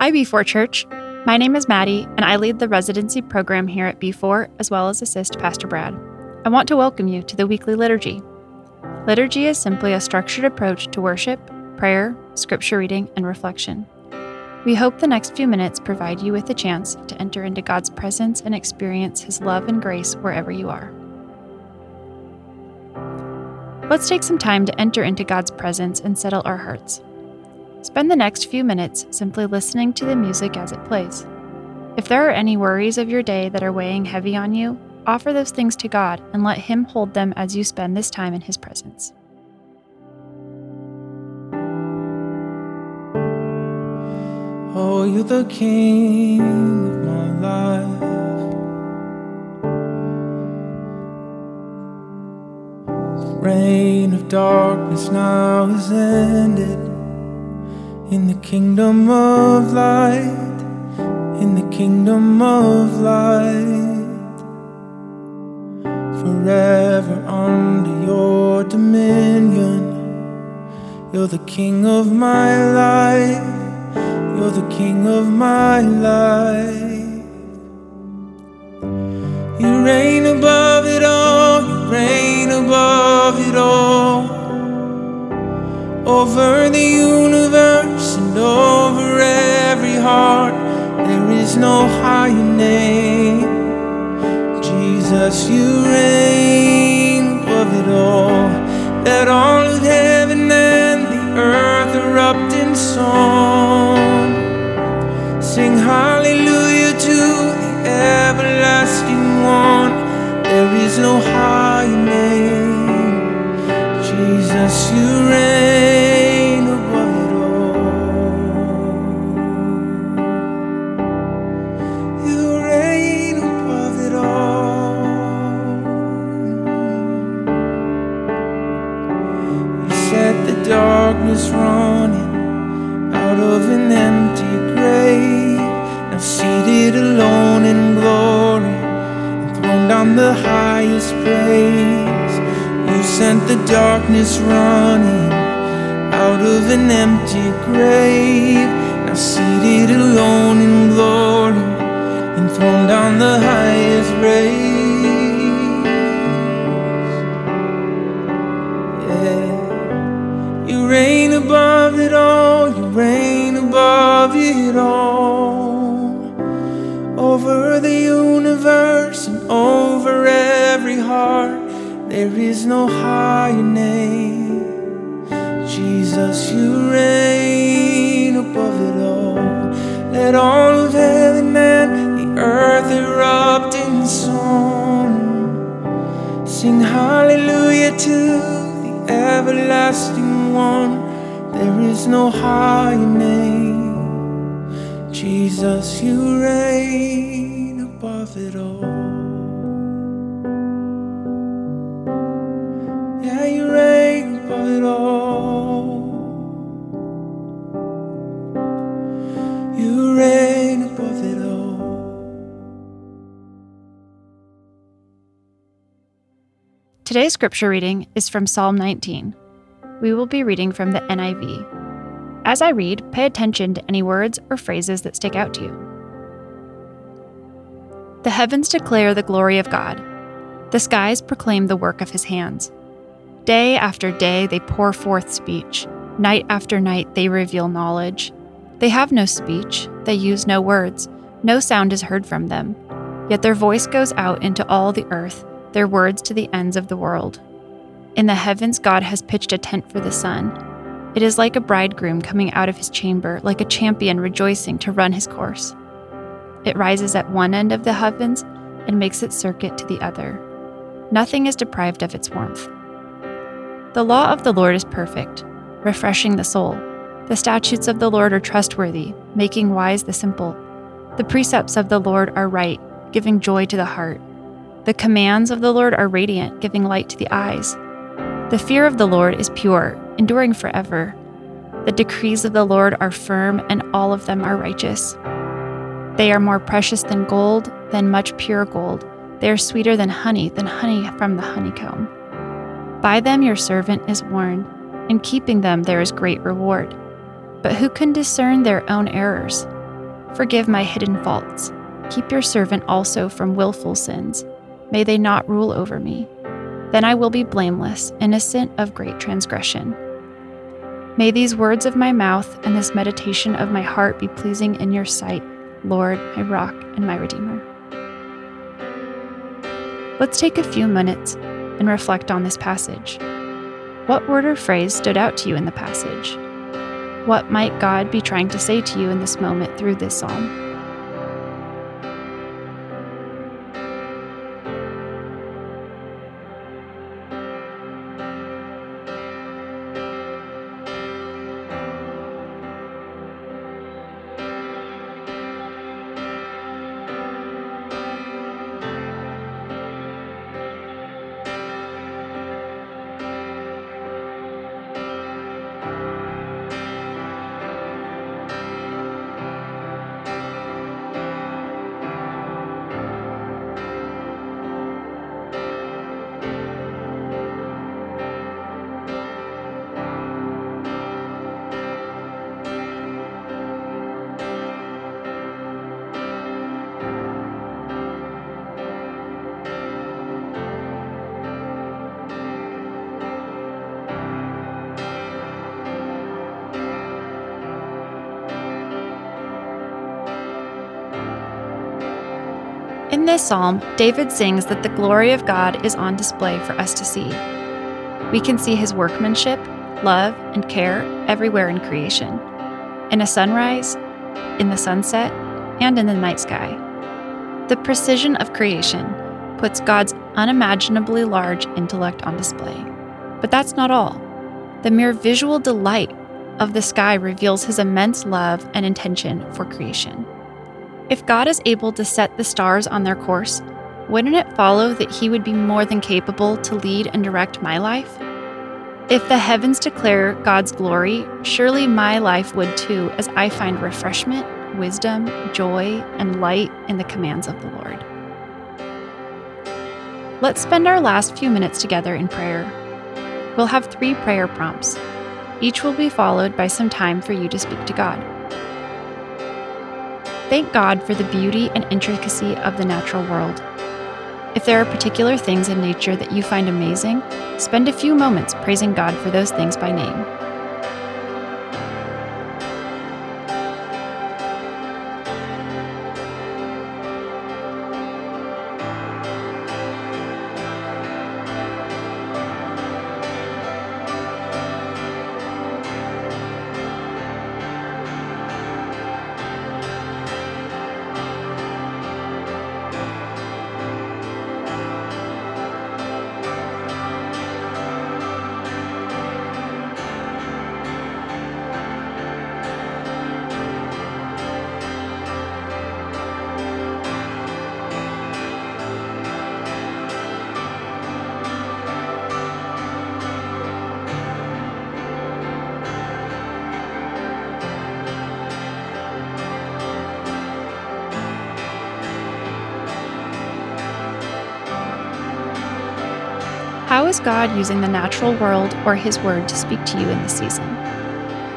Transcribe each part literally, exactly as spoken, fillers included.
Hi, B four Church. My name is Maddie, and I lead the residency program here at B four, as well as assist Pastor Brad. I want to welcome you to the weekly liturgy. Liturgy is simply a structured approach to worship, prayer, scripture reading, and reflection. We hope the next few minutes provide you with a chance to enter into God's presence and experience His love and grace wherever you are. Let's take some time to enter into God's presence and settle our hearts. Spend the next few minutes simply listening to the music as it plays. If there are any worries of your day that are weighing heavy on you, offer those things to God and let Him hold them as you spend this time in His presence. Oh, You're the King of my life. The reign of darkness now is ended. In the kingdom of light, in the kingdom of light, forever under Your dominion. You're the King of my life, You're the King of my life. You reign above it all, You reign above it all, over the universe and over every heart. There is no higher name. Jesus, You reign above it all. Let all of heaven and the earth erupt in song. Sing hallelujah to the everlasting one. There is no higher name. Jesus, You reign. Darkness running out of an empty grave, now seated alone in glory, and throned on the highest praise. You sent the darkness running out of an empty grave, now seated alone in glory, and throned on the highest praise. You reign above it all, You reign above it all, over the universe and over every heart. There is no higher name. Jesus, You reign above it all. Let all of heaven and the earth erupt in song. Sing hallelujah to the everlasting one. There is no higher name. Jesus, You reign above it all. Yeah, You reign above it all. You reign above it all. Today's scripture reading is from Psalm nineteen. We will be reading from the N I V. As I read, pay attention to any words or phrases that stick out to you. The heavens declare the glory of God. The skies proclaim the work of His hands. Day after day they pour forth speech. Night after night they reveal knowledge. They have no speech, they use no words. No sound is heard from them. Yet their voice goes out into all the earth, their words to the ends of the world. In the heavens, God has pitched a tent for the sun. It is like a bridegroom coming out of his chamber, like a champion rejoicing to run his course. It rises at one end of the heavens and makes its circuit to the other. Nothing is deprived of its warmth. The law of the Lord is perfect, refreshing the soul. The statutes of the Lord are trustworthy, making wise the simple. The precepts of the Lord are right, giving joy to the heart. The commands of the Lord are radiant, giving light to the eyes. The fear of the Lord is pure, enduring forever. The decrees of the Lord are firm, and all of them are righteous. They are more precious than gold, than much pure gold. They are sweeter than honey, than honey from the honeycomb. By them your servant is warned. In keeping them there is great reward. But who can discern their own errors? Forgive my hidden faults. Keep your servant also from willful sins. May they not rule over me. Then I will be blameless, innocent of great transgression. May these words of my mouth and this meditation of my heart be pleasing in your sight, Lord, my rock and my redeemer. Let's take a few minutes and reflect on this passage. What word or phrase stood out to you in the passage? What might God be trying to say to you in this moment through this psalm? In this psalm, David sings that the glory of God is on display for us to see. We can see his workmanship, love, and care everywhere in creation, in a sunrise, in the sunset, and in the night sky. The precision of creation puts God's unimaginably large intellect on display. But that's not all. The mere visual delight of the sky reveals his immense love and intention for creation. If God is able to set the stars on their course, wouldn't it follow that he would be more than capable to lead and direct my life? If the heavens declare God's glory, surely my life would too, as I find refreshment, wisdom, joy, and light in the commands of the Lord. Let's spend our last few minutes together in prayer. We'll have three prayer prompts. Each will be followed by some time for you to speak to God. Thank God for the beauty and intricacy of the natural world. If there are particular things in nature that you find amazing, spend a few moments praising God for those things by name. How is God using the natural world or his word to speak to you in this season?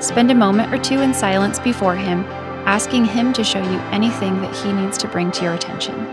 Spend a moment or two in silence before him, asking him to show you anything that he needs to bring to your attention.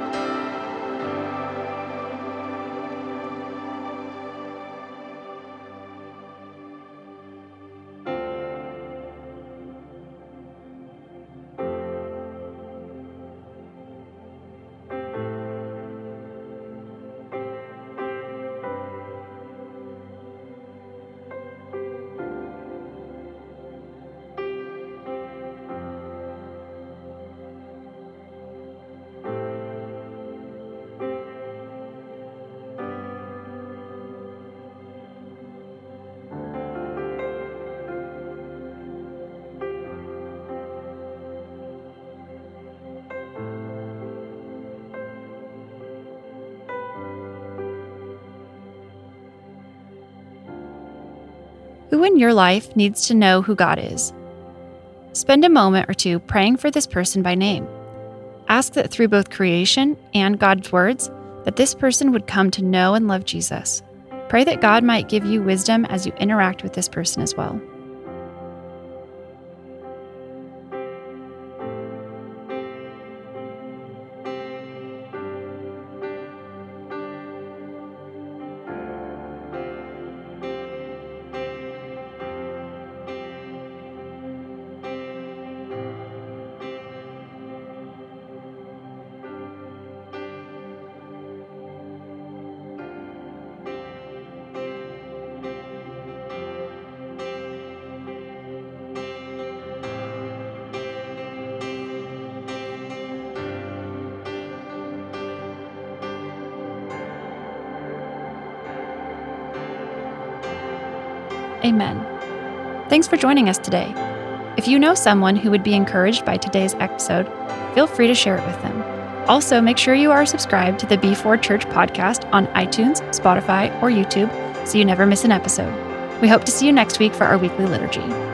Who in your life needs to know who God is? Spend a moment or two praying for this person by name. Ask that through both creation and God's words, that this person would come to know and love Jesus. Pray that God might give you wisdom as you interact with this person as well. Amen. Thanks for joining us today. If you know someone who would be encouraged by today's episode, feel free to share it with them. Also, make sure you are subscribed to the B four Church podcast on iTunes, Spotify, or YouTube so you never miss an episode. We hope to see you next week for our weekly liturgy.